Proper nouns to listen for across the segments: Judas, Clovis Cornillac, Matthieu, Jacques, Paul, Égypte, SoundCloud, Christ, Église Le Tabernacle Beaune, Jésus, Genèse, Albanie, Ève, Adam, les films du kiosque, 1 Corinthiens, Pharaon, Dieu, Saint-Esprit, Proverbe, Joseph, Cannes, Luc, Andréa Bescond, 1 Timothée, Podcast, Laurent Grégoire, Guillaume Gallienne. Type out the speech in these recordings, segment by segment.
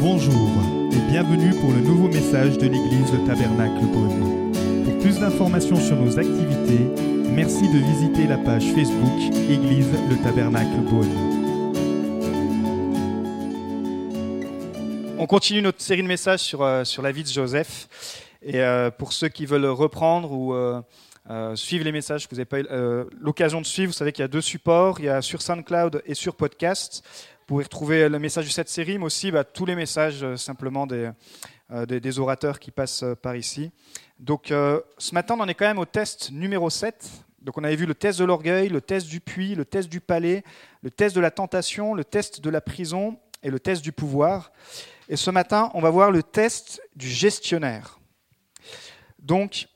Bonjour et bienvenue pour le nouveau message de l'Église Le Tabernacle Beaune. Pour plus d'informations sur nos activités, merci de visiter la page Facebook Église Le Tabernacle Beaune. On continue notre série de messages sur la vie de Joseph. Et pour ceux qui veulent reprendre ou suivre les messages que vous n'avez pas eu l'occasion de suivre, vous savez qu'il y a deux supports, il y a sur SoundCloud et sur Podcast. Vous pouvez retrouver le message de cette série, mais aussi tous les messages simplement des orateurs qui passent par ici. Donc ce matin, on en est quand même au test numéro 7. Donc on avait vu le test de l'orgueil, le test du puits, le test du palais, le test de la tentation, le test de la prison et le test du pouvoir. Et ce matin, on va voir le test du gestionnaire. Donc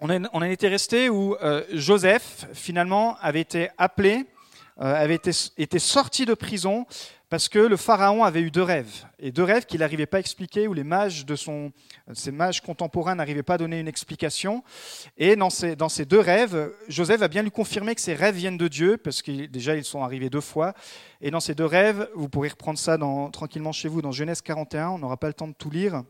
on en était resté où Joseph, finalement, avait été appelé, avait été sorti de prison parce que le pharaon avait eu deux rêves. Et deux rêves qu'il n'arrivait pas à expliquer, où les mages ces mages contemporains n'arrivaient pas à donner une explication. Et dans ces deux rêves, Joseph va bien lui confirmer que ces rêves viennent de Dieu, parce que déjà ils sont arrivés deux fois. Et dans ces deux rêves, vous pourrez reprendre ça tranquillement chez vous dans Genèse 41, on n'aura pas le temps de tout lire.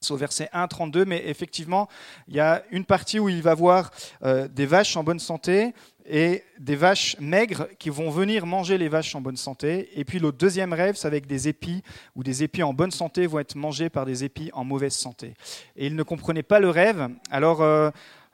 C'est au verset 1-32, mais effectivement, il y a une partie où il va voir des vaches en bonne santé et des vaches maigres qui vont venir manger les vaches en bonne santé. Et puis le deuxième rêve, c'est avec des épis, où des épis en bonne santé vont être mangés par des épis en mauvaise santé. Et il ne comprenait pas le rêve, alors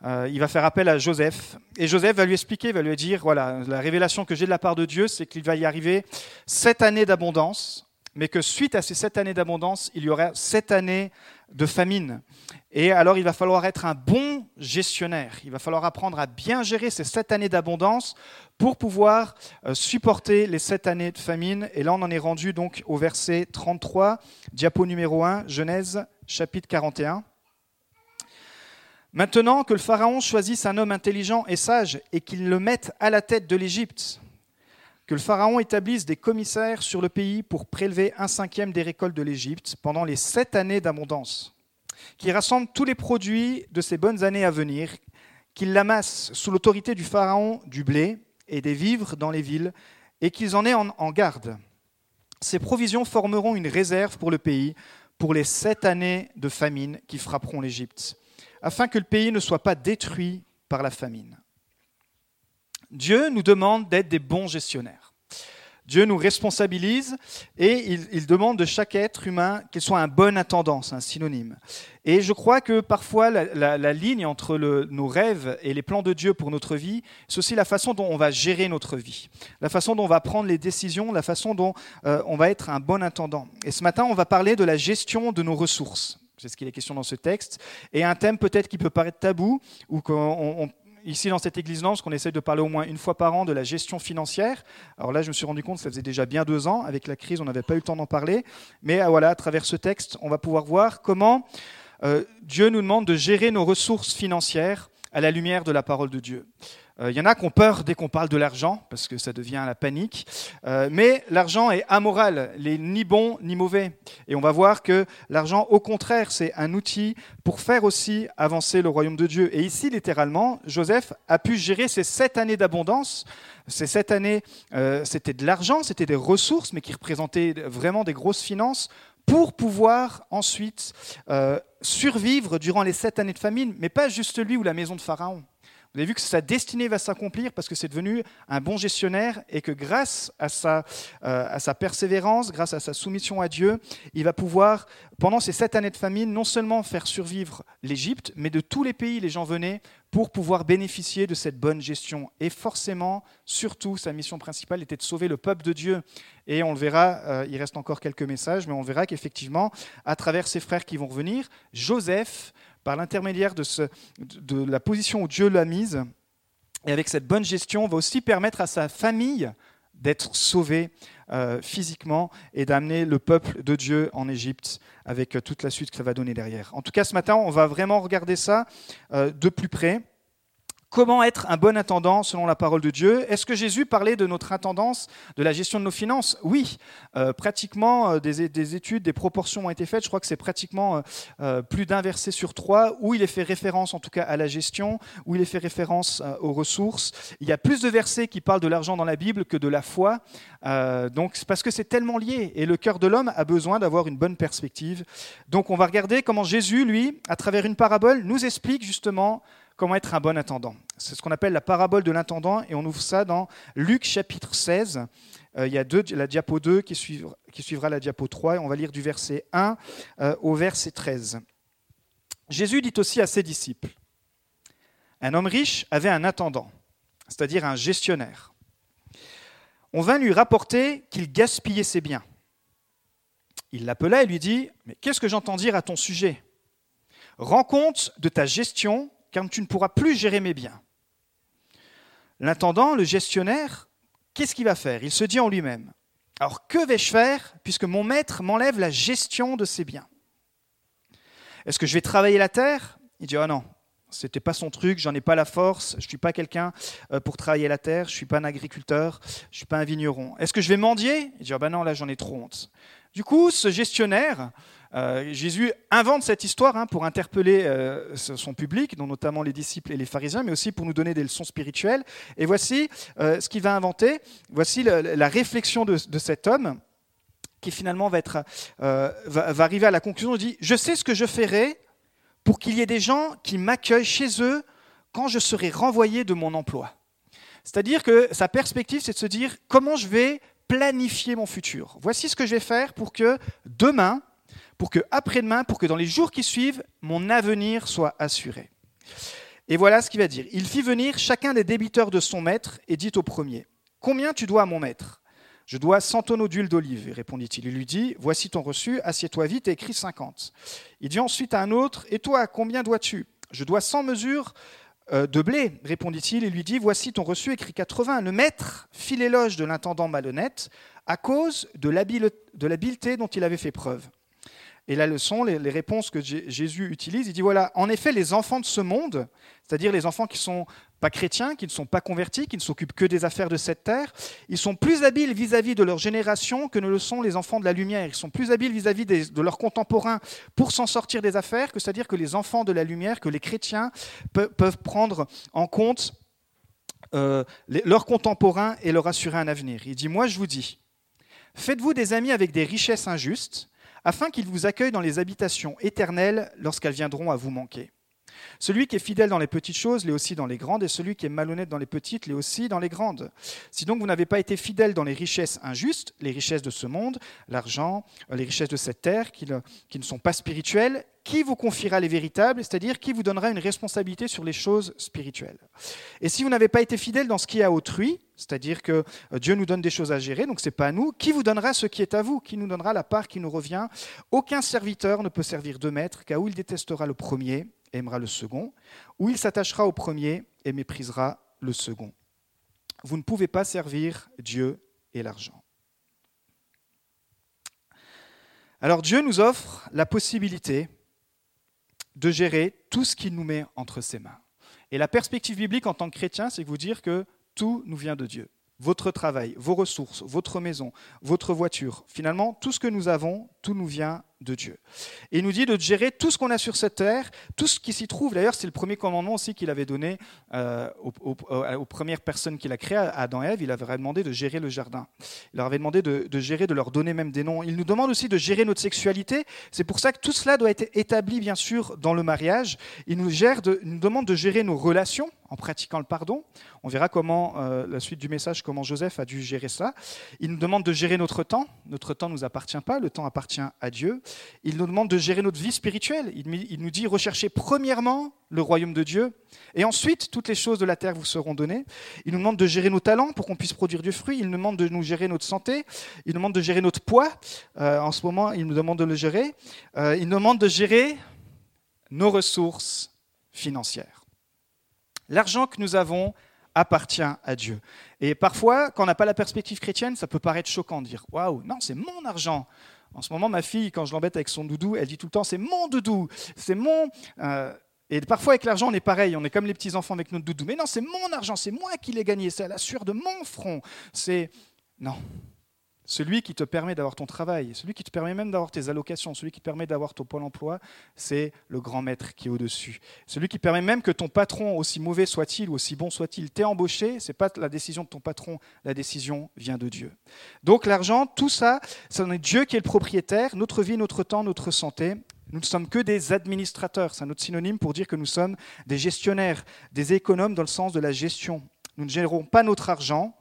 il va faire appel à Joseph. Et Joseph va lui expliquer, va lui dire, voilà, la révélation que j'ai de la part de Dieu, c'est qu'il va y arriver 7 années d'abondance, mais que suite à ces 7 années d'abondance, il y aura 7 années de famine. Et alors, il va falloir être un bon gestionnaire. Il va falloir apprendre à bien gérer ces 7 années d'abondance pour pouvoir supporter les 7 années de famine. Et là, on en est rendu donc au verset 33, diapo numéro 1, Genèse, chapitre 41. « Maintenant que le Pharaon choisisse un homme intelligent et sage et qu'il le mette à la tête de l'Égypte, que le Pharaon établisse des commissaires sur le pays pour prélever 1/5 des récoltes de l'Égypte pendant les 7 années d'abondance, qui rassemble tous les produits de ces bonnes années à venir, qu'ils l'amassent sous l'autorité du Pharaon du blé et des vivres dans les villes, et qu'ils en aient en garde. Ces provisions formeront une réserve pour le pays pour les 7 années de famine qui frapperont l'Égypte, afin que le pays ne soit pas détruit par la famine. » Dieu nous demande d'être des bons gestionnaires. Dieu nous responsabilise et il demande de chaque être humain qu'il soit un bon intendant, c'est un synonyme. Et je crois que parfois la ligne entre nos rêves et les plans de Dieu pour notre vie, c'est aussi la façon dont on va gérer notre vie, la façon dont on va prendre les décisions, la façon dont on va être un bon intendant. Et ce matin, on va parler de la gestion de nos ressources. C'est ce qu'il est question dans ce texte. Et un thème peut-être qui peut paraître tabou ou qu'on ici, dans cette église, parce qu'on essaye de parler au moins une fois par an de la gestion financière. Alors là, je me suis rendu compte que ça faisait déjà bien 2 ans. Avec la crise, on n'avait pas eu le temps d'en parler. Mais voilà, à travers ce texte, on va pouvoir voir comment Dieu nous demande de gérer nos ressources financières à la lumière de la parole de Dieu. Il y en a qui ont peur dès qu'on parle de l'argent, parce que ça devient la panique. Mais l'argent est amoral, il n'est ni bon ni mauvais. Et on va voir que l'argent, au contraire, c'est un outil pour faire aussi avancer le royaume de Dieu. Et ici, littéralement, Joseph a pu gérer ces 7 années d'abondance. Ces 7 années, c'était de l'argent, c'était des ressources, mais qui représentaient vraiment des grosses finances, pour pouvoir ensuite survivre durant les 7 années de famine, mais pas juste lui ou la maison de Pharaon. Vous avez vu que sa destinée va s'accomplir parce que c'est devenu un bon gestionnaire et que grâce à sa persévérance, grâce à sa soumission à Dieu, il va pouvoir, pendant ces 7 années de famine, non seulement faire survivre l'Égypte, mais de tous les pays, les gens venaient pour pouvoir bénéficier de cette bonne gestion. Et forcément, surtout, sa mission principale était de sauver le peuple de Dieu. Et on le verra, il reste encore quelques messages, mais on verra qu'effectivement, à travers ses frères qui vont revenir, Joseph, par l'intermédiaire de la position où Dieu l'a mise, et avec cette bonne gestion, va aussi permettre à sa famille d'être sauvée physiquement et d'amener le peuple de Dieu en Égypte avec toute la suite que ça va donner derrière. En tout cas, ce matin, on va vraiment regarder ça de plus près. Comment être un bon intendant selon la parole de Dieu ? Est-ce que Jésus parlait de notre intendance, de la gestion de nos finances ? Oui, pratiquement des études, des proportions ont été faites. Je crois que c'est pratiquement plus d'un verset sur trois où il est fait référence en tout cas à la gestion, où il est fait référence aux ressources. Il y a plus de versets qui parlent de l'argent dans la Bible que de la foi. Donc, c'est parce que c'est tellement lié et le cœur de l'homme a besoin d'avoir une bonne perspective. Donc on va regarder comment Jésus, lui, à travers une parabole, nous explique justement comment être un bon intendant. C'est ce qu'on appelle la parabole de l'intendant et on ouvre ça dans Luc chapitre 16. Il y a la diapo 2 qui suivra la diapo 3 et on va lire du verset 1 au verset 13. Jésus dit aussi à ses disciples, un homme riche avait un intendant, c'est-à-dire un gestionnaire. On vint lui rapporter qu'il gaspillait ses biens. Il l'appela et lui dit, mais qu'est-ce que j'entends dire à ton sujet ? Rends compte de ta gestion, car tu ne pourras plus gérer mes biens. L'intendant, le gestionnaire, qu'est-ce qu'il va faire ? Il se dit en lui-même, alors que vais-je faire puisque mon maître m'enlève la gestion de ses biens ? Est-ce que je vais travailler la terre ? Il dit, ah non, ce n'était pas son truc, j'en ai pas la force, je ne suis pas quelqu'un pour travailler la terre, je ne suis pas un agriculteur, je ne suis pas un vigneron. Est-ce que je vais mendier ? Il dit, ah ben non, là j'en ai trop honte. Du coup, ce gestionnaire, Jésus invente cette histoire pour interpeller son public, dont notamment les disciples et les pharisiens, mais aussi pour nous donner des leçons spirituelles. Et voici ce qu'il va inventer, voici la réflexion de cet homme qui finalement va arriver à la conclusion. Il dit « Je sais ce que je ferai pour qu'il y ait des gens qui m'accueillent chez eux quand je serai renvoyé de mon emploi. » C'est-à-dire que sa perspective, c'est de se dire « Comment je vais planifier mon futur ? Voici ce que je vais faire pour que demain, pour que après-demain, pour que dans les jours qui suivent, mon avenir soit assuré. » Et voilà ce qu'il va dire. Il fit venir chacun des débiteurs de son maître et dit au premier, « Combien tu dois à mon maître ?»« Je dois 100 tonneaux d'huile d'olive, » répondit-il. Il lui dit, « Voici ton reçu, assieds-toi vite et écris 50. » Il dit ensuite à un autre, « Et toi, combien dois-tu »« Je dois 100 mesures de blé, » répondit-il. Il lui dit, « Voici ton reçu, écris 80. » Le maître fit l'éloge de l'intendant malhonnête à cause de l'habileté dont il avait fait preuve. Et la leçon, les réponses que Jésus utilise, il dit voilà, en effet, les enfants de ce monde, c'est-à-dire les enfants qui ne sont pas chrétiens, qui ne sont pas convertis, qui ne s'occupent que des affaires de cette terre, ils sont plus habiles vis-à-vis de leur génération que ne le sont les enfants de la lumière. Ils sont plus habiles vis-à-vis de leurs contemporains pour s'en sortir des affaires, que c'est-à-dire que les enfants de la lumière, que les chrétiens peuvent prendre en compte leurs contemporains et leur assurer un avenir. Il dit, moi je vous dis, faites-vous des amis avec des richesses injustes, afin qu'ils vous accueillent dans les habitations éternelles lorsqu'elles viendront à vous manquer. Celui qui est fidèle dans les petites choses, l'est aussi dans les grandes, et celui qui est malhonnête dans les petites, l'est aussi dans les grandes. Si donc vous n'avez pas été fidèle dans les richesses injustes, les richesses de ce monde, l'argent, les richesses de cette terre, qui ne sont pas spirituelles, qui vous confiera les véritables, c'est-à-dire qui vous donnera une responsabilité sur les choses spirituelles. Et si vous n'avez pas été fidèle dans ce qui est à autrui, c'est-à-dire que Dieu nous donne des choses à gérer, donc ce n'est pas à nous, qui vous donnera ce qui est à vous, qui nous donnera la part qui nous revient. Aucun serviteur ne peut servir deux maîtres, car ou il détestera le premier, aimera le second, ou il s'attachera au premier et méprisera le second. Vous ne pouvez pas servir Dieu et l'argent. Alors Dieu nous offre la possibilité de gérer tout ce qu'il nous met entre ses mains. Et la perspective biblique en tant que chrétien, c'est de vous dire que tout nous vient de Dieu. Votre travail, vos ressources, votre maison, votre voiture, finalement, tout ce que nous avons, tout nous vient de Dieu. Et il nous dit de gérer tout ce qu'on a sur cette terre, tout ce qui s'y trouve. D'ailleurs, c'est le premier commandement aussi qu'il avait donné aux premières personnes qu'il a créées, à Adam et Ève. Il leur avait demandé de gérer le jardin. Il leur avait demandé de gérer, de leur donner même des noms. Il nous demande aussi de gérer notre sexualité. C'est pour ça que tout cela doit être établi, bien sûr, dans le mariage. Il nous demande de gérer nos relations en pratiquant le pardon. On verra comment, la suite du message, comment Joseph a dû gérer ça. Il nous demande de gérer notre temps. Notre temps ne nous appartient pas. Le temps appartient à Dieu. Il nous demande de gérer notre vie spirituelle. Il nous dit « Recherchez premièrement le royaume de Dieu et ensuite toutes les choses de la terre vous seront données ». Il nous demande de gérer nos talents pour qu'on puisse produire du fruit. Il nous demande de nous gérer notre santé. Il nous demande de gérer notre poids. En ce moment, il nous demande de le gérer. Il nous demande de gérer nos ressources financières. L'argent que nous avons appartient à Dieu. Et parfois, quand on n'a pas la perspective chrétienne, ça peut paraître choquant de dire « Waouh, non, c'est mon argent ». En ce moment, ma fille, quand je l'embête avec son doudou, elle dit tout le temps « c'est mon doudou, c'est mon ». Et parfois avec l'argent, on est pareil, on est comme les petits enfants avec notre doudou. Mais non, c'est mon argent, c'est moi qui l'ai gagné, c'est à la sueur de mon front. C'est non. Celui qui te permet d'avoir ton travail, celui qui te permet même d'avoir tes allocations, celui qui te permet d'avoir ton pôle emploi, c'est le grand maître qui est au-dessus. Celui qui permet même que ton patron, aussi mauvais soit-il ou aussi bon soit-il, t'ait embauché, ce n'est pas la décision de ton patron, la décision vient de Dieu. Donc l'argent, tout ça, c'est Dieu qui est le propriétaire, notre vie, notre temps, notre santé. Nous ne sommes que des administrateurs, c'est un autre synonyme pour dire que nous sommes des gestionnaires, des économes dans le sens de la gestion. Nous ne gérons pas notre argent,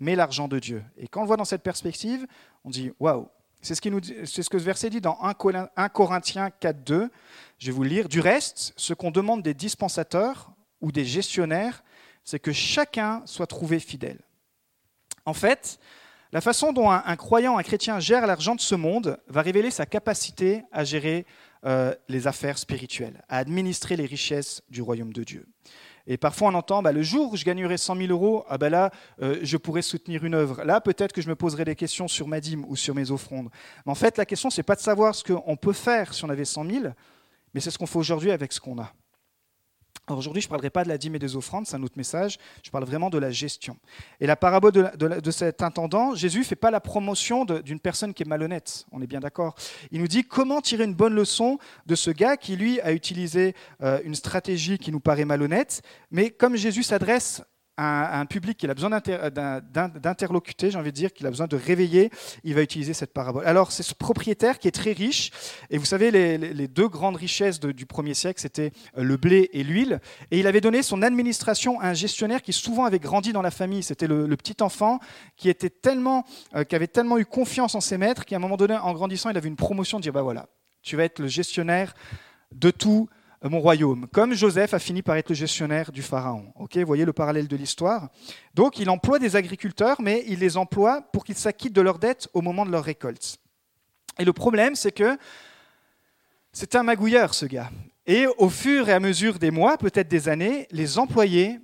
mais l'argent de Dieu. Et quand on le voit dans cette perspective, on dit waouh, c'est ce que ce verset dit dans 1 Corinthiens 4:2. Je vais vous lire. Du reste, ce qu'on demande des dispensateurs ou des gestionnaires, c'est que chacun soit trouvé fidèle. En fait, la façon dont un croyant, un chrétien gère l'argent de ce monde va révéler sa capacité à gérer les affaires spirituelles, à administrer les richesses du royaume de Dieu. Et parfois, on entend, le jour où je gagnerai 100 000 euros, je pourrai soutenir une œuvre. Là, peut-être que je me poserai des questions sur ma dîme ou sur mes offrandes. Mais en fait, la question, ce n'est pas de savoir ce qu'on peut faire si on avait 100 000, mais c'est ce qu'on fait aujourd'hui avec ce qu'on a. Alors aujourd'hui, je ne parlerai pas de la dîme et des offrandes, c'est un autre message, je parle vraiment de la gestion. Et la parabole de cet intendant, Jésus ne fait pas la promotion d'une personne qui est malhonnête, on est bien d'accord. Il nous dit comment tirer une bonne leçon de ce gars qui, lui, a utilisé une stratégie qui nous paraît malhonnête, mais comme Jésus s'adresse à un public qu'il a besoin d'interlocuter, j'ai envie de dire qu'il a besoin de réveiller, il va utiliser cette parabole. Alors c'est ce propriétaire qui est très riche, et vous savez les deux grandes richesses du 1er siècle, c'était le blé et l'huile, et il avait donné son administration à un gestionnaire qui souvent avait grandi dans la famille, c'était le petit enfant qui avait tellement eu confiance en ses maîtres, qu'à un moment donné, en grandissant, il avait une promotion de dire voilà, tu vas être le gestionnaire de tout mon royaume, comme Joseph a fini par être le gestionnaire du Pharaon. Vous voyez le parallèle de l'histoire. Donc, il emploie des agriculteurs, mais il les emploie pour qu'ils s'acquittent de leurs dettes au moment de leur récolte. Et le problème, c'est que c'est un magouilleur, ce gars. Et au fur et à mesure des mois, peut-être des années, les employés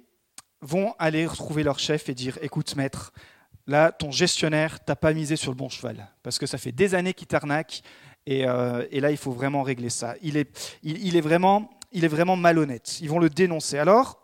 vont aller retrouver leur chef et dire « Écoute, maître, là, ton gestionnaire, t'as pas misé sur le bon cheval, parce que ça fait des années qu'il t'arnaque. » Et là, il faut vraiment régler ça. Il est vraiment malhonnête. Ils vont le dénoncer. Alors,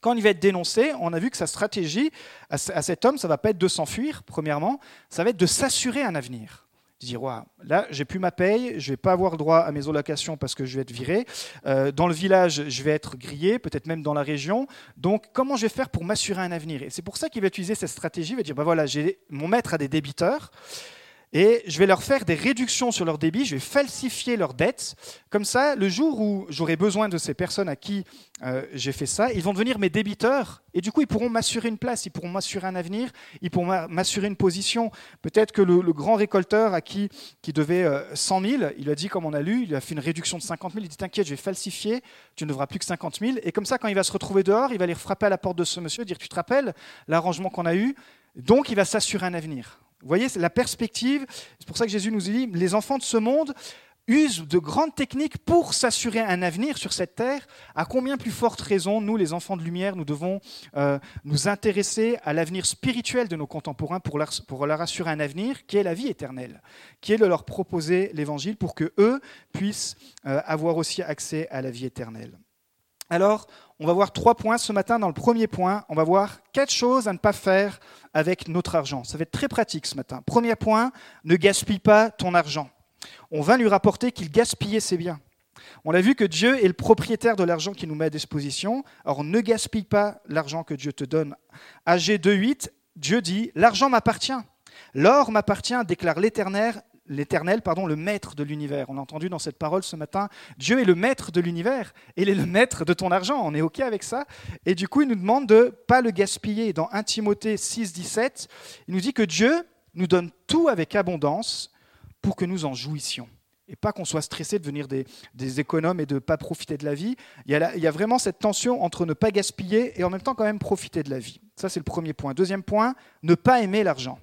quand il va être dénoncé, on a vu que sa stratégie à cet homme, ça ne va pas être de s'enfuir, premièrement. Ça va être de s'assurer un avenir. De dire, ouais, là, j'ai plus ma paye, je ne vais pas avoir le droit à mes allocations parce que je vais être viré. Dans le village, je vais être grillé, peut-être même dans la région. Donc, comment je vais faire pour m'assurer un avenir ? Et c'est pour ça qu'il va utiliser cette stratégie. Il va dire, mon maître a des débiteurs. Et je vais leur faire des réductions sur leurs débits, je vais falsifier leurs dettes. Comme ça, le jour où j'aurai besoin de ces personnes à qui j'ai fait ça, ils vont devenir mes débiteurs. Et du coup, ils pourront m'assurer une place, ils pourront m'assurer un avenir, ils pourront m'assurer une position. Peut-être que le grand récolteur qui devait 100 000, il a dit, comme on a lu, il a fait une réduction de 50 000. Il dit, t'inquiète, je vais falsifier, tu ne devras plus que 50 000. Et comme ça, quand il va se retrouver dehors, il va aller frapper à la porte de ce monsieur et dire, tu te rappelles l'arrangement qu'on a eu ? Donc, il va s'assurer un avenir. Vous voyez, c'est la perspective. C'est pour ça que Jésus nous dit, les enfants de ce monde usent de grandes techniques pour s'assurer un avenir sur cette terre. À combien plus forte raison, nous, les enfants de lumière, nous devons nous intéresser à l'avenir spirituel de nos contemporains pour leur assurer un avenir qui est la vie éternelle, qui est de leur proposer l'évangile pour qu'eux puissent avoir aussi accès à la vie éternelle. Alors, on va voir 3 points ce matin. Dans le premier point, on va voir 4 choses à ne pas faire avec notre argent. Ça va être très pratique ce matin. Premier point, ne gaspille pas ton argent. On va lui rapporter qu'il gaspillait ses biens. On a vu que Dieu est le propriétaire de l'argent qu'il nous met à disposition. Alors, ne gaspille pas l'argent que Dieu te donne. Ag 2.8, Dieu dit « L'argent m'appartient. L'or m'appartient, déclare l'Éternel, le maître de l'univers. » On a entendu dans cette parole ce matin, Dieu est le maître de l'univers, il est le maître de ton argent, on est OK avec ça. Et du coup, il nous demande de ne pas le gaspiller. Dans 1 Timothée 6:17, il nous dit que Dieu nous donne tout avec abondance pour que nous en jouissions. Et pas qu'on soit stressé de devenir des économes et de ne pas profiter de la vie. Il y a vraiment cette tension entre ne pas gaspiller et en même temps quand même profiter de la vie. Ça, c'est le premier point. Deuxième point, ne pas aimer l'argent.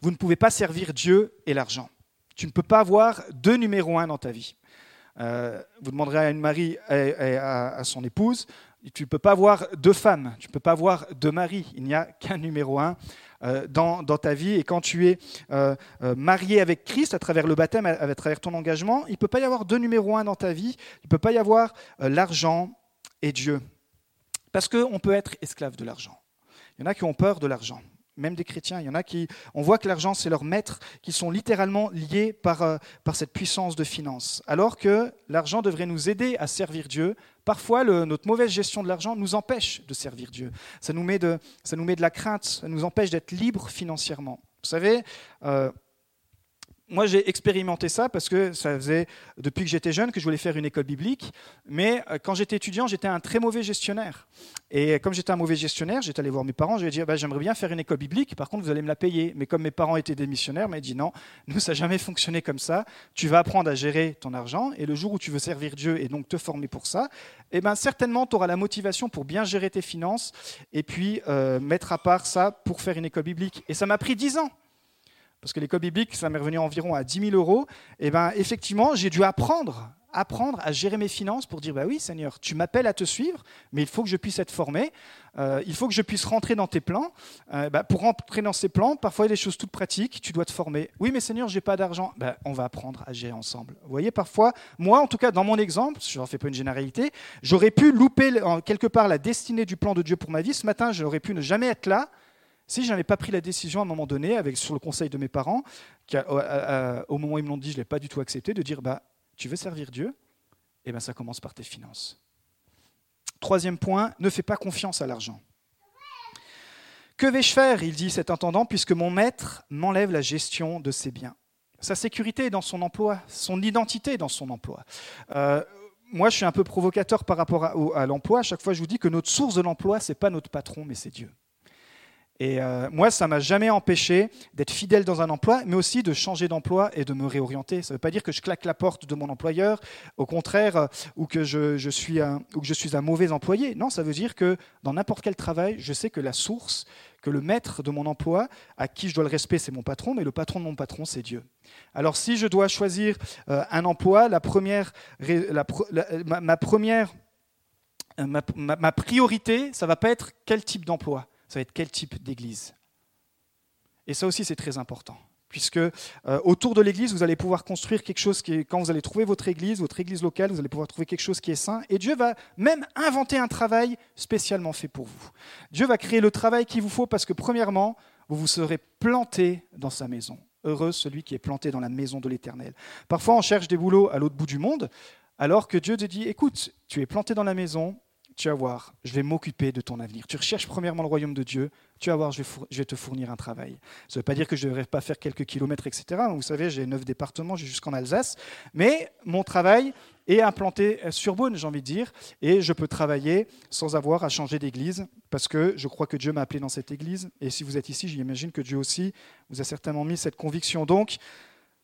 Vous ne pouvez pas servir Dieu et l'argent. Tu ne peux pas avoir 2 numéros 1 dans ta vie. Vous demanderez à une mari et à son épouse, tu ne peux pas avoir 2 femmes, tu ne peux pas avoir 2 maris. Il n'y a qu'un numéro 1. dans ta vie. Et quand tu es marié avec Christ, à travers le baptême, à travers ton engagement, il ne peut pas y avoir deux numéros 1 dans ta vie. Il ne peut pas y avoir l'argent et Dieu. Parce qu'on peut être esclave de l'argent. Il y en a qui ont peur de l'argent. Même des chrétiens, il y en a qui, on voit que l'argent c'est leur maître, qui sont littéralement liés par cette puissance de finance. Alors que l'argent devrait nous aider à servir Dieu. Parfois, notre mauvaise gestion de l'argent nous empêche de servir Dieu. Ça nous met de la crainte, ça nous empêche d'être libres financièrement. Vous savez, moi j'ai expérimenté ça parce que ça faisait depuis que j'étais jeune que je voulais faire une école biblique. Mais quand j'étais étudiant, j'étais un très mauvais gestionnaire. Et comme j'étais un mauvais gestionnaire, j'étais allé voir mes parents, j'avais dit « j'aimerais bien faire une école biblique, par contre vous allez me la payer ». Mais comme mes parents étaient démissionnaires, ils m'ont dit « non, nous ça n'a jamais fonctionné comme ça, tu vas apprendre à gérer ton argent et le jour où tu veux servir Dieu et donc te former pour ça, eh ben, certainement tu auras la motivation pour bien gérer tes finances et puis mettre à part ça pour faire une école biblique ». Et ça m'a pris 10 ans. Parce que l'école biblique, ça m'est revenu environ à 10 000 euros. Et ben, effectivement, j'ai dû apprendre à gérer mes finances pour dire bah oui, Seigneur, tu m'appelles à te suivre, mais il faut que je puisse être formé, il faut que je puisse rentrer dans tes plans. Pour rentrer dans ces plans, parfois il y a des choses toutes pratiques, tu dois te former. Oui, mais Seigneur, j'ai pas d'argent. On va apprendre à gérer ensemble. Vous voyez, parfois, moi, en tout cas, dans mon exemple, je n'en fais pas une généralité, j'aurais pu louper quelque part la destinée du plan de Dieu pour ma vie. Ce matin, j'aurais pu ne jamais être là. Si je n'avais pas pris la décision à un moment donné, sur le conseil de mes parents, au moment où ils me l'ont dit, je ne l'ai pas du tout accepté, de dire « tu veux servir Dieu ? Eh bien, ça commence par tes finances. » Troisième point, ne fais pas confiance à l'argent. « Que vais-je faire ?» il dit cet intendant, « puisque mon maître m'enlève la gestion de ses biens. » Sa sécurité est dans son emploi, son identité est dans son emploi. Moi, je suis un peu provocateur par rapport à l'emploi. À chaque fois, je vous dis que notre source de l'emploi, ce n'est pas notre patron, mais c'est Dieu. Et moi, ça ne m'a jamais empêché d'être fidèle dans un emploi, mais aussi de changer d'emploi et de me réorienter. Ça ne veut pas dire que je claque la porte de mon employeur, au contraire, ou que je suis un mauvais employé. Non, ça veut dire que dans n'importe quel travail, je sais que la source, que le maître de mon emploi, à qui je dois le respect, c'est mon patron, mais le patron de mon patron, c'est Dieu. Alors si je dois choisir un emploi, ma priorité, ça ne va pas être quel type d'emploi. Ça va être quel type d'église ? Et ça aussi, c'est très important, puisque autour de l'église, vous allez pouvoir construire quelque chose qui est, quand vous allez trouver votre église locale, vous allez pouvoir trouver quelque chose qui est sain, et Dieu va même inventer un travail spécialement fait pour vous. Dieu va créer le travail qu'il vous faut, parce que premièrement, vous vous serez planté dans sa maison. Heureux celui qui est planté dans la maison de l'Éternel. Parfois, on cherche des boulots à l'autre bout du monde, alors que Dieu te dit, écoute, tu es planté dans la maison, tu vas voir, je vais m'occuper de ton avenir. Tu recherches premièrement le royaume de Dieu, tu vas voir, je vais te fournir un travail. Ça ne veut pas dire que je ne devrais pas faire quelques kilomètres, etc. Vous savez, j'ai 9 départements, j'ai jusqu'en Alsace, mais mon travail est implanté sur Beaune, j'ai envie de dire, et je peux travailler sans avoir à changer d'église, parce que je crois que Dieu m'a appelé dans cette église, et si vous êtes ici, j'imagine que Dieu aussi vous a certainement mis cette conviction. Donc,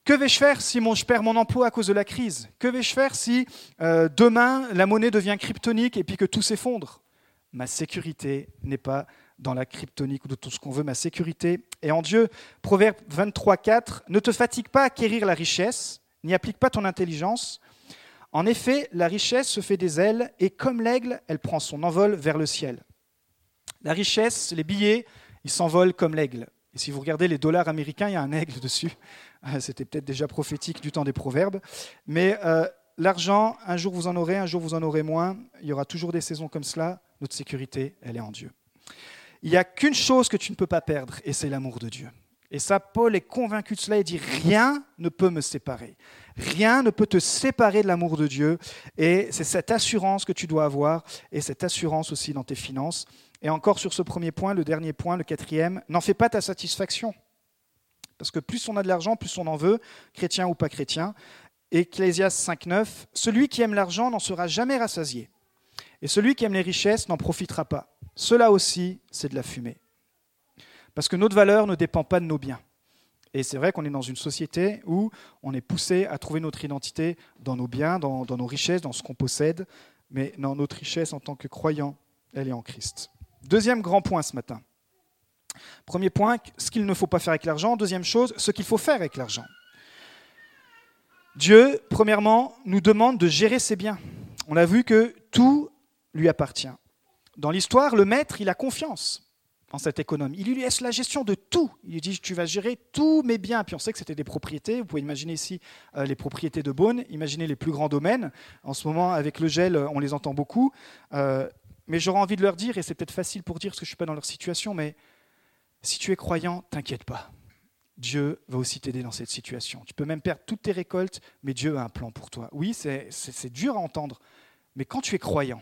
que vais-je faire si je perds mon emploi à cause de la crise ? Que vais-je faire si demain, la monnaie devient kryptonique et puis que tout s'effondre ? Ma sécurité n'est pas dans la kryptonique ou de tout ce qu'on veut. Ma sécurité est en Dieu. Proverbe 23,4 « Ne te fatigue pas à acquérir la richesse, n'y applique pas ton intelligence. En effet, la richesse se fait des ailes et comme l'aigle, elle prend son envol vers le ciel. » La richesse, les billets, ils s'envolent comme l'aigle. Et si vous regardez les dollars américains, il y a un aigle dessus. C'était peut-être déjà prophétique du temps des Proverbes. Mais l'argent, un jour vous en aurez, un jour vous en aurez moins. Il y aura toujours des saisons comme cela. Notre sécurité, elle est en Dieu. Il n'y a qu'une chose que tu ne peux pas perdre, et c'est l'amour de Dieu. Et ça, Paul est convaincu de cela. Il dit, rien ne peut me séparer. Rien ne peut te séparer de l'amour de Dieu. Et c'est cette assurance que tu dois avoir, et cette assurance aussi dans tes finances. Et encore sur ce premier point, le dernier point, le quatrième, n'en fais pas ta satisfaction. Parce que plus on a de l'argent, plus on en veut, chrétien ou pas chrétien. Ecclésiastes 5,9, « Celui qui aime l'argent n'en sera jamais rassasié, et celui qui aime les richesses n'en profitera pas. Cela aussi, c'est de la fumée. » Parce que notre valeur ne dépend pas de nos biens. Et c'est vrai qu'on est dans une société où on est poussé à trouver notre identité dans nos biens, dans nos richesses, dans ce qu'on possède, mais dans notre richesse en tant que croyant, elle est en Christ. Deuxième grand point ce matin. Premier point, ce qu'il ne faut pas faire avec l'argent. Deuxième chose, ce qu'il faut faire avec l'argent. Dieu, premièrement, nous demande de gérer ses biens. On a vu que tout lui appartient. Dans l'histoire, le maître, il a confiance. en cet économe. Il lui laisse la gestion de tout. Il lui dit, tu vas gérer tous mes biens. Puis on sait que c'était des propriétés. Vous pouvez imaginer ici les propriétés de Beaune. Imaginez les plus grands domaines. En ce moment, avec le gel, on les entend beaucoup. Mais j'aurais envie de leur dire, et c'est peut-être facile pour dire parce que je ne suis pas dans leur situation, mais si tu es croyant, t'inquiète pas. Dieu va aussi t'aider dans cette situation. Tu peux même perdre toutes tes récoltes, mais Dieu a un plan pour toi. Oui, c'est dur à entendre, mais quand tu es croyant,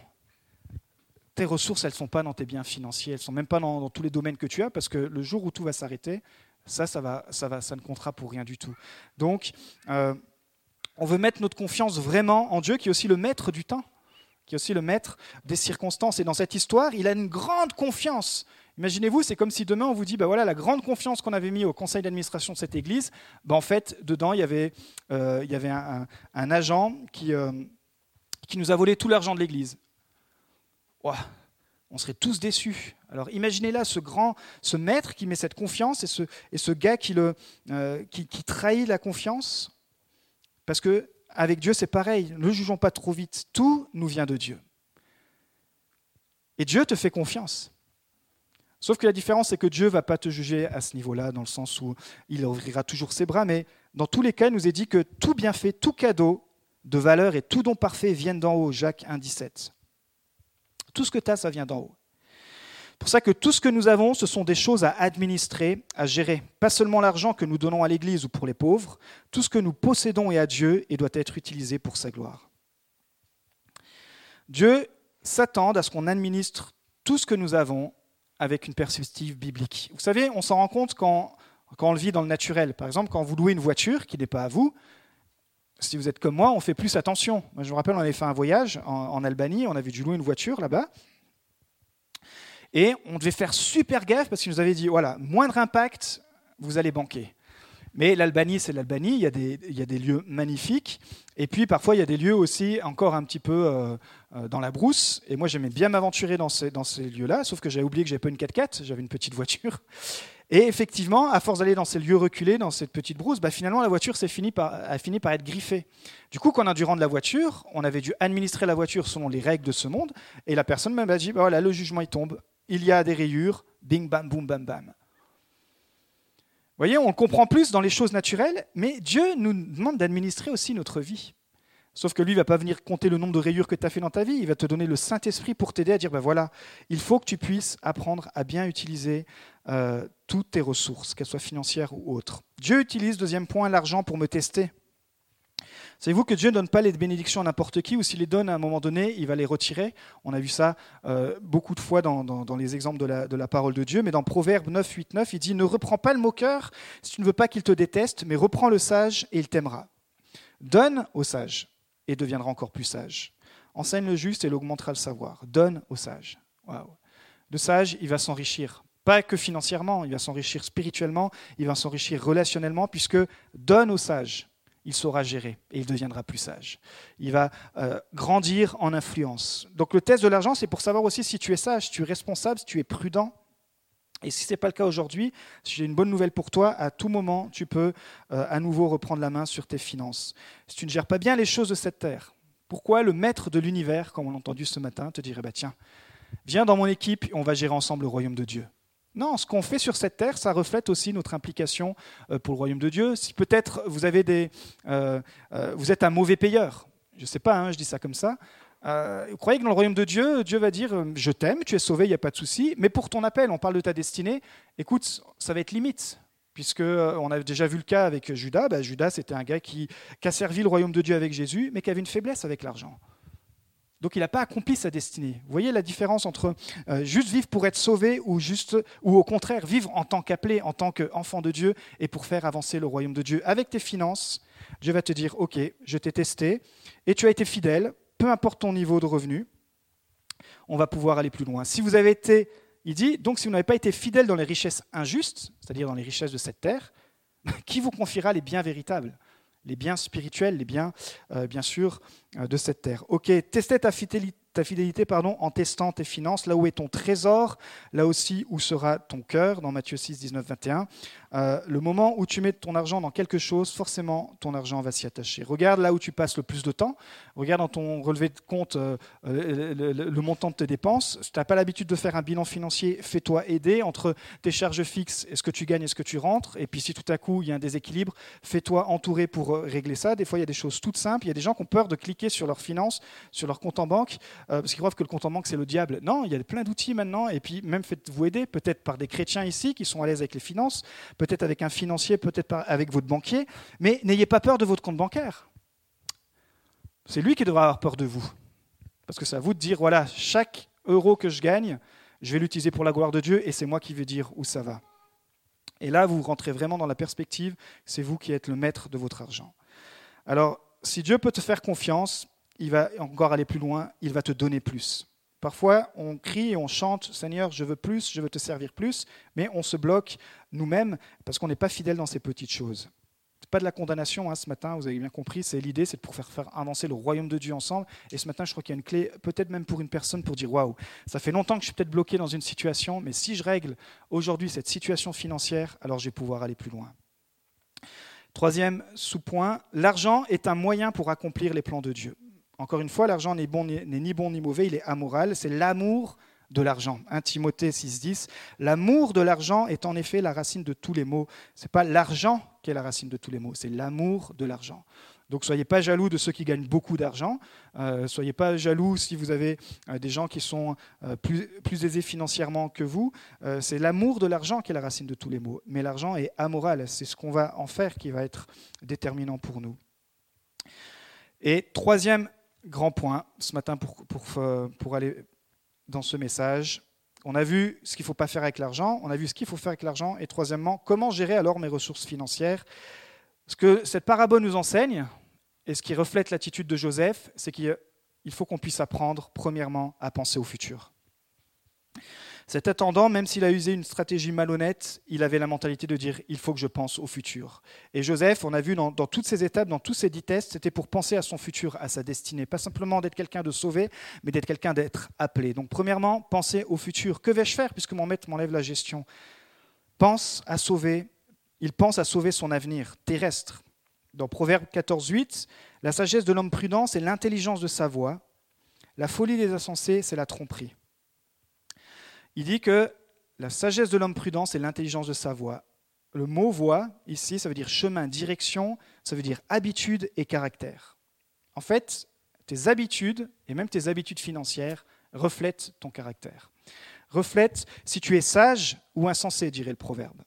tes ressources, elles ne sont pas dans tes biens financiers, elles ne sont même pas dans tous les domaines que tu as, parce que le jour où tout va s'arrêter, ça ne comptera pour rien du tout. Donc, on veut mettre notre confiance vraiment en Dieu, qui est aussi le maître du temps, qui est aussi le maître des circonstances. Et dans cette histoire, il a une grande confiance. Imaginez-vous, c'est comme si demain on vous dit, voilà, la grande confiance qu'on avait mise au conseil d'administration de cette église, en fait, dedans, il y avait un agent qui nous a volé tout l'argent de l'église. Wow, on serait tous déçus. Alors imaginez là ce maître qui met cette confiance et ce gars qui trahit la confiance. Parce qu'avec Dieu, c'est pareil, ne jugeons pas trop vite. Tout nous vient de Dieu. Et Dieu te fait confiance. Sauf que la différence, c'est que Dieu ne va pas te juger à ce niveau-là, dans le sens où il ouvrira toujours ses bras, mais dans tous les cas, il nous est dit que tout bienfait, tout cadeau de valeur et tout don parfait viennent d'en haut, Jacques 1,17. Tout ce que tu as, ça vient d'en haut. Pour ça que tout ce que nous avons, ce sont des choses à administrer, à gérer. Pas seulement l'argent que nous donnons à l'Église ou pour les pauvres, tout ce que nous possédons est à Dieu et doit être utilisé pour sa gloire. Dieu s'attend à ce qu'on administre tout ce que nous avons avec une perspective biblique. Vous savez, on s'en rend compte quand on le vit dans le naturel. Par exemple, quand vous louez une voiture qui n'est pas à vous, si vous êtes comme moi, on fait plus attention. Moi, je me rappelle, on avait fait un voyage en Albanie, on avait dû louer une voiture là-bas, et on devait faire super gaffe parce qu'ils nous avaient dit, voilà, moindre impact, vous allez banquer. Mais l'Albanie, c'est l'Albanie, il y a des lieux magnifiques, et puis parfois il y a des lieux aussi encore un petit peu dans la brousse, et moi j'aimais bien m'aventurer dans ces lieux-là, sauf que j'avais oublié que j'avais pas une 4x4, j'avais une petite voiture. Et effectivement, à force d'aller dans ces lieux reculés, dans cette petite brousse, finalement, la voiture a fini par être griffée. Du coup, qu'en endurant de la voiture, on avait dû administrer la voiture selon les règles de ce monde. Et la personne m'a dit, voilà, le jugement, il tombe. Il y a des rayures. Bing, bam, boum, bam, bam. Vous voyez, on le comprend plus dans les choses naturelles, mais Dieu nous demande d'administrer aussi notre vie. Sauf que lui, il ne va pas venir compter le nombre de rayures que tu as fait dans ta vie. Il va te donner le Saint-Esprit pour t'aider à dire, voilà, il faut que tu puisses apprendre à bien utiliser toutes tes ressources, qu'elles soient financières ou autres. Dieu utilise, deuxième point, l'argent pour me tester. Savez-vous que Dieu ne donne pas les bénédictions à n'importe qui, ou s'il les donne à un moment donné, il va les retirer. On a vu ça beaucoup de fois dans les exemples de la parole de Dieu, mais dans Proverbe 9, 8, 9, il dit « Ne reprends pas le moqueur si tu ne veux pas qu'il te déteste, mais reprends le sage et il t'aimera. Donne au sage. » et deviendra encore plus sage. Enseigne le juste et il augmentera le savoir. Donne au sage. Wow. Le sage, il va s'enrichir. Pas que financièrement, il va s'enrichir spirituellement, il va s'enrichir relationnellement, puisque donne au sage, il saura gérer et il deviendra plus sage. Il va grandir en influence. Donc le test de l'argent, c'est pour savoir aussi si tu es sage, si tu es responsable, si tu es prudent. Et si ce n'est pas le cas aujourd'hui, j'ai une bonne nouvelle pour toi. À tout moment, tu peux à nouveau reprendre la main sur tes finances. Si tu ne gères pas bien les choses de cette terre, pourquoi le maître de l'univers, comme on l'a entendu ce matin, te dirait, tiens, viens dans mon équipe et on va gérer ensemble le royaume de Dieu. Non, ce qu'on fait sur cette terre, ça reflète aussi notre implication pour le royaume de Dieu. Si peut-être vous êtes un mauvais payeur, je ne sais pas, je dis ça comme ça, vous croyez que dans le royaume de Dieu, Dieu va dire « Je t'aime, tu es sauvé, il n'y a pas de souci, mais pour ton appel, on parle de ta destinée, écoute, ça va être limite, puisque on a déjà vu le cas avec Judas. Judas, c'était un gars qui a servi le royaume de Dieu avec Jésus, mais qui avait une faiblesse avec l'argent. Donc il n'a pas accompli sa destinée. Vous voyez la différence entre juste vivre pour être sauvé ou au contraire vivre en tant qu'appelé, en tant qu'enfant de Dieu et pour faire avancer le royaume de Dieu. Avec tes finances, Dieu va te dire « Ok, je t'ai testé et tu as été fidèle. » Peu importe ton niveau de revenu, on va pouvoir aller plus loin. Si vous avez été, il dit, donc si vous n'avez pas été fidèle dans les richesses injustes, c'est-à-dire dans les richesses de cette terre, qui vous confiera les biens véritables, les biens spirituels, les biens, bien sûr, de cette terre. Ok, testez ta fidélité, ta fidélité, en testant tes finances. Là où est ton trésor, là aussi où sera ton cœur, dans Matthieu 6, 19, 21. Le moment où tu mets ton argent dans quelque chose, forcément, ton argent va s'y attacher. Regarde là où tu passes le plus de temps. Regarde dans ton relevé de compte le montant de tes dépenses. Si tu n'as pas l'habitude de faire un bilan financier, fais-toi aider entre tes charges fixes et ce que tu gagnes et ce que tu rentres. Et puis si tout à coup, il y a un déséquilibre, fais-toi entourer pour régler ça. Des fois, il y a des choses toutes simples. Il y a des gens qui ont peur de cliquer sur leurs finances, sur leur compte en banque, parce qu'ils croient que le compte en banque, c'est le diable. Non, il y a plein d'outils maintenant. Et puis même, faites-vous aider, peut-être par des chrétiens ici qui sont à l'aise avec les finances, peut-être avec un financier, peut-être avec votre banquier. Mais n'ayez pas peur de votre compte bancaire. C'est lui qui devra avoir peur de vous. Parce que c'est à vous de dire, voilà, chaque euro que je gagne, je vais l'utiliser pour la gloire de Dieu et c'est moi qui vais dire où ça va. Et là, vous rentrez vraiment dans la perspective, c'est vous qui êtes le maître de votre argent. Alors, si Dieu peut te faire confiance, il va encore aller plus loin, il va te donner plus. Parfois, on crie et on chante « Seigneur, je veux plus, je veux te servir plus », mais on se bloque nous-mêmes parce qu'on n'est pas fidèle dans ces petites choses. Ce n'est pas de la condamnation, hein, ce matin, vous avez bien compris, c'est l'idée, c'est pour faire avancer le royaume de Dieu ensemble. Et ce matin, je crois qu'il y a une clé, peut-être même pour une personne, pour dire « Waouh, ça fait longtemps que je suis peut-être bloqué dans une situation, mais si je règle aujourd'hui cette situation financière, alors je vais pouvoir aller plus loin. » Troisième sous-point, l'argent est un moyen pour accomplir les plans de Dieu. Encore une fois, l'argent n'est ni bon ni mauvais, il est amoral, c'est l'amour de l'argent. 1 Timothée 6,10, l'amour de l'argent est en effet la racine de tous les maux. Ce n'est pas l'argent qui est la racine de tous les maux, c'est l'amour de l'argent. Donc, soyez pas jaloux de ceux qui gagnent beaucoup d'argent. Soyez pas jaloux si vous avez des gens qui sont plus aisés financièrement que vous. C'est l'amour de l'argent qui est la racine de tous les maux. Mais l'argent est amoral, c'est ce qu'on va en faire qui va être déterminant pour nous. Et troisième grand point, ce matin, pour aller dans ce message, on a vu ce qu'il ne faut pas faire avec l'argent, on a vu ce qu'il faut faire avec l'argent, et troisièmement, comment gérer alors mes ressources financières. Ce que cette parabole nous enseigne, et ce qui reflète l'attitude de Joseph, c'est qu'il faut qu'on puisse apprendre, premièrement, à penser au futur. Cet intendant, même s'il a usé une stratégie malhonnête, il avait la mentalité de dire « il faut que je pense au futur ». Et Joseph, on a vu dans toutes ces étapes, dans tous ces 10 tests, c'était pour penser à son futur, à sa destinée. Pas simplement d'être quelqu'un de sauvé, mais d'être quelqu'un d'être appelé. Donc premièrement, penser au futur. Que vais-je faire puisque mon maître m'enlève la gestion ? Pense à sauver, il pense à sauver son avenir terrestre. Dans Proverbe 14,8, « La sagesse de l'homme prudent, c'est l'intelligence de sa voix. La folie des insensés, c'est la tromperie. » Il dit que la sagesse de l'homme prudent, c'est l'intelligence de sa voie. Le mot « voie », ici, ça veut dire chemin, direction, ça veut dire habitude et caractère. En fait, tes habitudes, et même tes habitudes financières, reflètent ton caractère. Reflètent si tu es sage ou insensé, dirait le proverbe.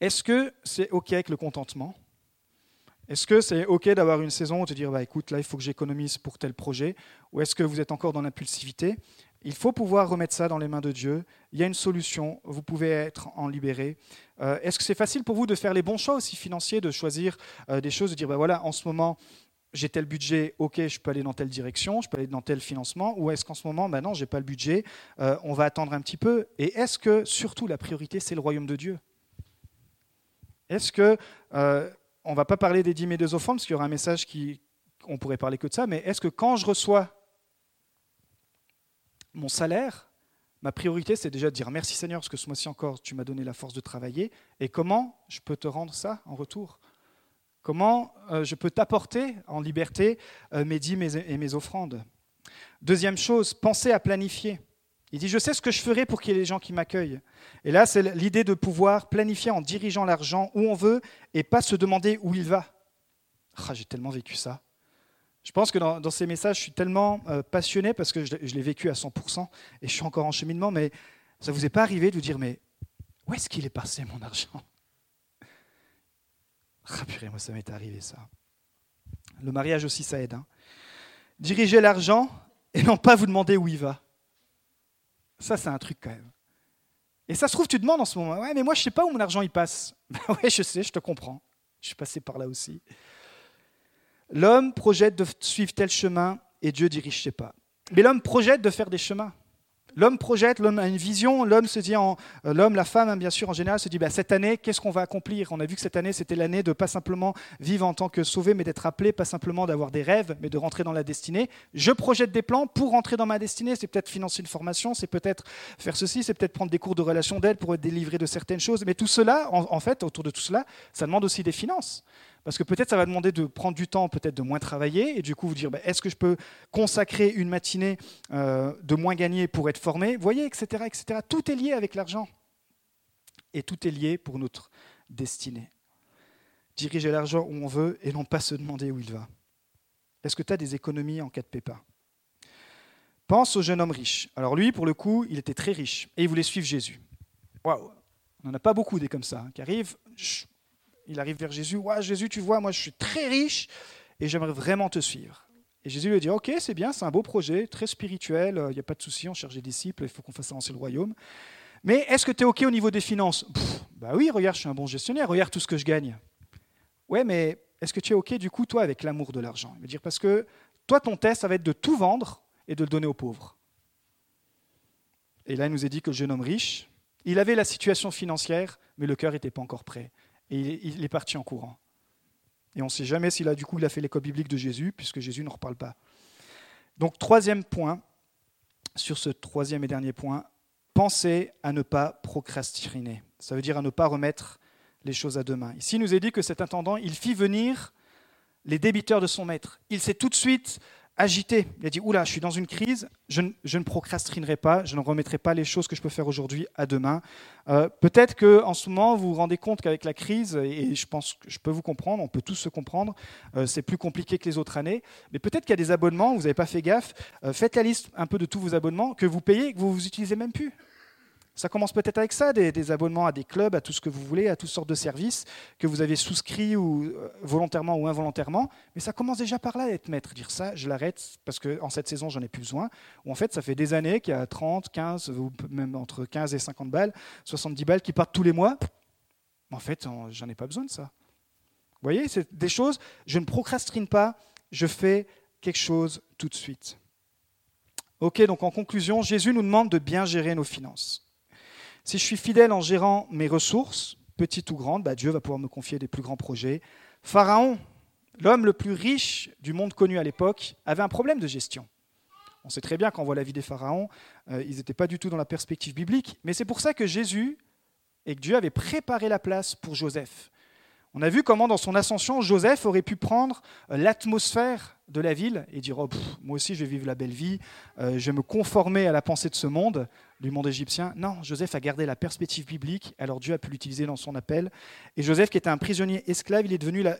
Est-ce que c'est OK avec le contentement ? Est-ce que c'est OK d'avoir une saison où te dire « écoute, là, il faut que j'économise pour tel projet » ou est-ce que vous êtes encore dans l'impulsivité ? Il faut pouvoir remettre ça dans les mains de Dieu. Il y a une solution, vous pouvez être en libéré. Est-ce que c'est facile pour vous de faire les bons choix aussi financiers, de choisir des choses, de dire voilà, en ce moment, j'ai tel budget, ok, je peux aller dans telle direction, je peux aller dans tel financement, ou est-ce qu'en ce moment, non, je n'ai pas le budget, on va attendre un petit peu. Et est-ce que, surtout, la priorité, c'est le royaume de Dieu ? Est-ce que, on ne va pas parler des dîmes et des offrandes, parce qu'il y aura un message qui, on pourrait parler que de ça, mais est-ce que quand je reçois mon salaire, ma priorité, c'est déjà de dire merci Seigneur, parce que ce mois-ci encore, tu m'as donné la force de travailler. Et comment je peux te rendre ça en retour ? Comment je peux t'apporter en liberté mes dîmes et mes offrandes ? Deuxième chose, penser à planifier. Il dit, je sais ce que je ferai pour qu'il y ait les gens qui m'accueillent. Et là, c'est l'idée de pouvoir planifier en dirigeant l'argent où on veut et pas se demander où il va. Ah, j'ai tellement vécu ça. Je pense que dans ces messages, je suis tellement passionné parce que je l'ai vécu à 100% et je suis encore en cheminement, mais ça ne vous est pas arrivé de vous dire, mais où est-ce qu'il est passé mon argent ? Ah purée, moi ça m'est arrivé ça. Le mariage aussi, ça aide. Dirigez l'argent et non pas vous demander où il va. Ça, c'est un truc quand même. Et ça se trouve, tu demandes en ce moment, ouais, mais moi je ne sais pas où mon argent il passe. Ouais, je sais, je te comprends. Je suis passé par là aussi. L'homme projette de suivre tel chemin et Dieu dirige ses pas. Mais l'homme projette de faire des chemins. L'homme projette, l'homme a une vision, l'homme, la femme, bien sûr, en général, se dit cette année, qu'est-ce qu'on va accomplir ? On a vu que cette année, c'était l'année de pas simplement vivre en tant que sauvé, mais d'être appelé, pas simplement d'avoir des rêves, mais de rentrer dans la destinée. Je projette des plans pour rentrer dans ma destinée. C'est peut-être financer une formation, c'est peut-être faire ceci, c'est peut-être prendre des cours de relation d'aide pour être délivré de certaines choses. Mais tout cela, en fait, autour de tout cela, ça demande aussi des finances. Parce que peut-être ça va demander de prendre du temps, peut-être de moins travailler, et du coup vous dire est-ce que je peux consacrer une matinée de moins gagner pour être formé, voyez, etc., etc. Tout est lié avec l'argent et tout est lié pour notre destinée. Diriger l'argent où on veut et non pas se demander où il va. Est-ce que tu as des économies en cas de pépin ? Pense au jeune homme riche. Alors lui, pour le coup, il était très riche et il voulait suivre Jésus. Waouh, on n'en a pas beaucoup des comme ça qui arrivent. Il arrive vers Jésus, « Jésus, tu vois, moi je suis très riche et j'aimerais vraiment te suivre. » Et Jésus lui dit, « Ok, c'est bien, c'est un beau projet, très spirituel, il n'y a pas de souci, on cherche des disciples, il faut qu'on fasse avancer le royaume. Mais est-ce que tu es ok au niveau des finances ? » ?»« Bah oui, regarde, je suis un bon gestionnaire, regarde tout ce que je gagne. » »« Ouais, mais est-ce que tu es ok du coup, toi, avec l'amour de l'argent ?» Il veut dire, parce que toi, ton test, ça va être de tout vendre et de le donner aux pauvres. Et là, il nous est dit que le jeune homme riche, il avait la situation financière, mais le cœur n'était pas encore prêt. Et il est parti en courant. Et on ne sait jamais s'il a du coup il a fait l'école biblique de Jésus, puisque Jésus n'en reparle pas. Donc, troisième point, sur ce troisième et dernier point, pensez à ne pas procrastiner. Ça veut dire à ne pas remettre les choses à demain. Ici, il nous est dit que cet intendant, il fit venir les débiteurs de son maître. Il s'est tout de suite agité. Il a dit, oula, je suis dans une crise, je ne procrastinerai pas, je ne remettrai pas les choses que je peux faire aujourd'hui à demain. Peut-être qu'en ce moment, vous vous rendez compte qu'avec la crise, et je pense que je peux vous comprendre, on peut tous se comprendre, c'est plus compliqué que les autres années, mais peut-être qu'il y a des abonnements, vous n'avez pas fait gaffe, faites la liste un peu de tous vos abonnements que vous payez et que vous n'utilisez même plus. Ça commence peut-être avec ça, des abonnements à des clubs, à tout ce que vous voulez, à toutes sortes de services que vous avez souscrits ou, volontairement ou involontairement. Mais ça commence déjà par là, être maître, dire ça, je l'arrête parce qu'en cette saison, j'en ai plus besoin. Ou en fait, ça fait des années qu'il y a 30, 15, ou même entre 15 et 50 balles, 70 balles qui partent tous les mois. En fait, j'en ai pas besoin de ça. Vous voyez, c'est des choses, je ne procrastine pas, je fais quelque chose tout de suite. Ok, donc en conclusion, Jésus nous demande de bien gérer nos finances. Si je suis fidèle en gérant mes ressources, petites ou grandes, Dieu va pouvoir me confier des plus grands projets. Pharaon, l'homme le plus riche du monde connu à l'époque, avait un problème de gestion. On sait très bien, quand on voit la vie des pharaons, ils n'étaient pas du tout dans la perspective biblique. Mais c'est pour ça que Jésus et que Dieu avaient préparé la place pour Joseph. On a vu comment, dans son ascension, Joseph aurait pu prendre l'atmosphère de la ville et dire moi aussi, je vais vivre la belle vie, je vais me conformer à la pensée de ce monde, du monde égyptien. Non, Joseph a gardé la perspective biblique, alors Dieu a pu l'utiliser dans son appel. Et Joseph, qui était un prisonnier esclave,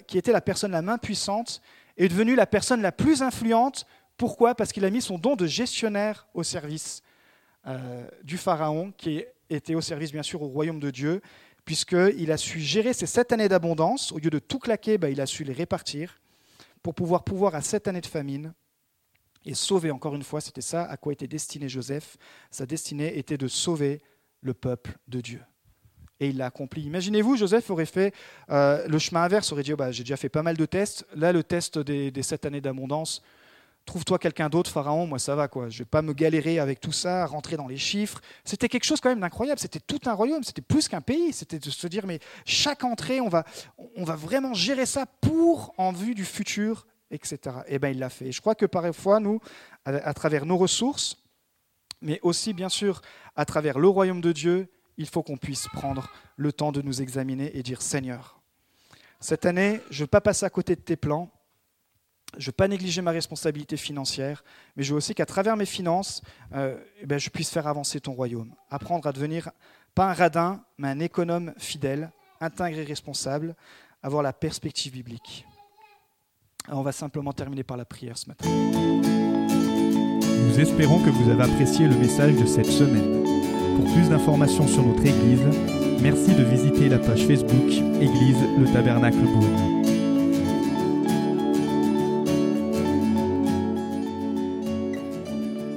qui était la personne la main puissante, est devenu la personne la plus influente. Pourquoi ? Parce qu'il a mis son don de gestionnaire au service du Pharaon, qui était au service, bien sûr, au royaume de Dieu, puisqu'il a su gérer ces 7 années d'abondance. Au lieu de tout claquer, il a su les répartir pour pouvoir à 7 années de famine et sauver, encore une fois, c'était ça à quoi était destiné Joseph. Sa destinée était de sauver le peuple de Dieu. Et il l'a accompli. Imaginez-vous, Joseph aurait fait le chemin inverse, aurait dit, j'ai déjà fait pas mal de tests, là le test des 7 années d'abondance, trouve-toi quelqu'un d'autre, Pharaon, moi ça va, quoi. Je ne vais pas me galérer avec tout ça, rentrer dans les chiffres. C'était quelque chose quand même d'incroyable, c'était tout un royaume, c'était plus qu'un pays, c'était de se dire, mais chaque entrée, on va vraiment gérer ça en vue du futur, etc. Et il l'a fait. Et je crois que parfois, nous, à travers nos ressources, mais aussi, bien sûr, à travers le royaume de Dieu, il faut qu'on puisse prendre le temps de nous examiner et dire, Seigneur, cette année, je ne veux pas passer à côté de tes plans, je ne veux pas négliger ma responsabilité financière, mais je veux aussi qu'à travers mes finances, je puisse faire avancer ton royaume. Apprendre à devenir, pas un radin, mais un économe fidèle, intègre et responsable, avoir la perspective biblique. Alors on va simplement terminer par la prière ce matin. Nous espérons que vous avez apprécié le message de cette semaine. Pour plus d'informations sur notre Église, merci de visiter la page Facebook Église Le Tabernacle Beaune.